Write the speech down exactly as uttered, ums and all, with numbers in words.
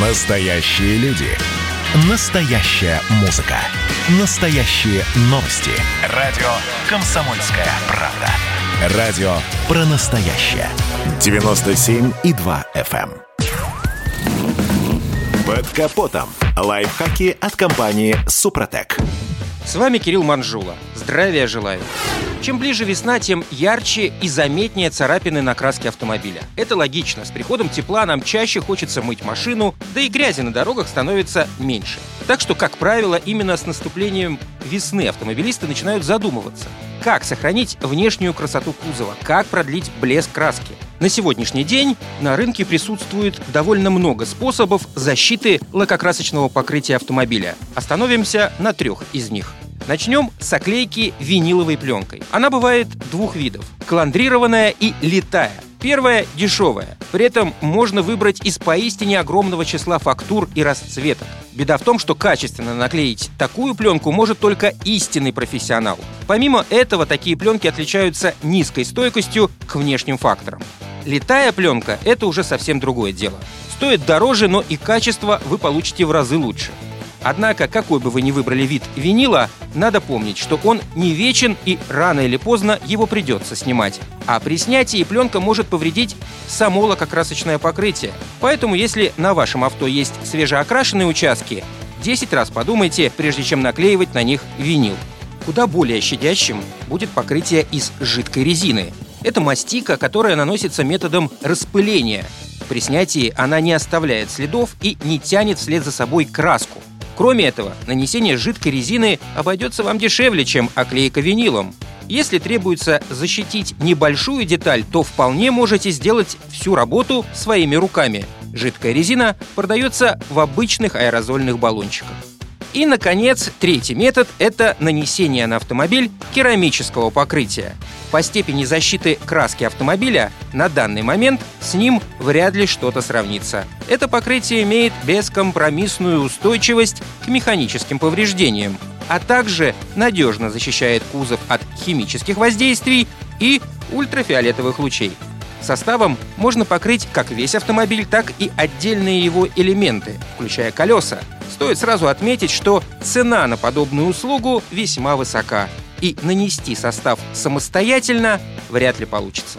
Настоящие люди. Настоящая музыка. Настоящие новости. Радио «Комсомольская правда». Радио «Про настоящее». девяносто семь и два эф эм. Под капотом. Лайфхаки от компании «Супротек». С вами Кирилл Манжула. Здравия желаю. Чем ближе весна, тем ярче и заметнее царапины на краске автомобиля. Это логично. С приходом тепла нам чаще хочется мыть машину, да и грязи на дорогах становится меньше. Так что, как правило, именно с наступлением весны автомобилисты начинают задумываться, как сохранить внешнюю красоту кузова, как продлить блеск краски. На сегодняшний день на рынке присутствует довольно много способов защиты лакокрасочного покрытия автомобиля. Остановимся на трех из них. Начнем с оклейки виниловой пленкой. Она бывает двух видов – каландрированная и литая. Первая – дешевая. При этом можно выбрать из поистине огромного числа фактур и расцветок. Беда в том, что качественно наклеить такую пленку может только истинный профессионал. Помимо этого, такие пленки отличаются низкой стойкостью к внешним факторам. Литая пленка – это уже совсем другое дело. Стоит дороже, но и качество вы получите в разы лучше. Однако, какой бы вы ни выбрали вид винила, надо помнить, что он не вечен и рано или поздно его придется снимать. А при снятии пленка может повредить само лакокрасочное покрытие. Поэтому, если на вашем авто есть свежеокрашенные участки, десять раз подумайте, прежде чем наклеивать на них винил. Куда более щадящим будет покрытие из жидкой резины. Это мастика, которая наносится методом распыления. При снятии она не оставляет следов и не тянет вслед за собой краску. Кроме этого, нанесение жидкой резины обойдется вам дешевле, чем оклейка винилом. Если требуется защитить небольшую деталь, то вполне можете сделать всю работу своими руками. Жидкая резина продается в обычных аэрозольных баллончиках. И, наконец, третий метод – это нанесение на автомобиль керамического покрытия. По степени защиты краски автомобиля на данный момент с ним вряд ли что-то сравнится. Это покрытие имеет бескомпромиссную устойчивость к механическим повреждениям, а также надежно защищает кузов от химических воздействий и ультрафиолетовых лучей. Составом можно покрыть как весь автомобиль, так и отдельные его элементы, включая колеса. Стоит сразу отметить, что цена на подобную услугу весьма высока, и нанести состав самостоятельно вряд ли получится.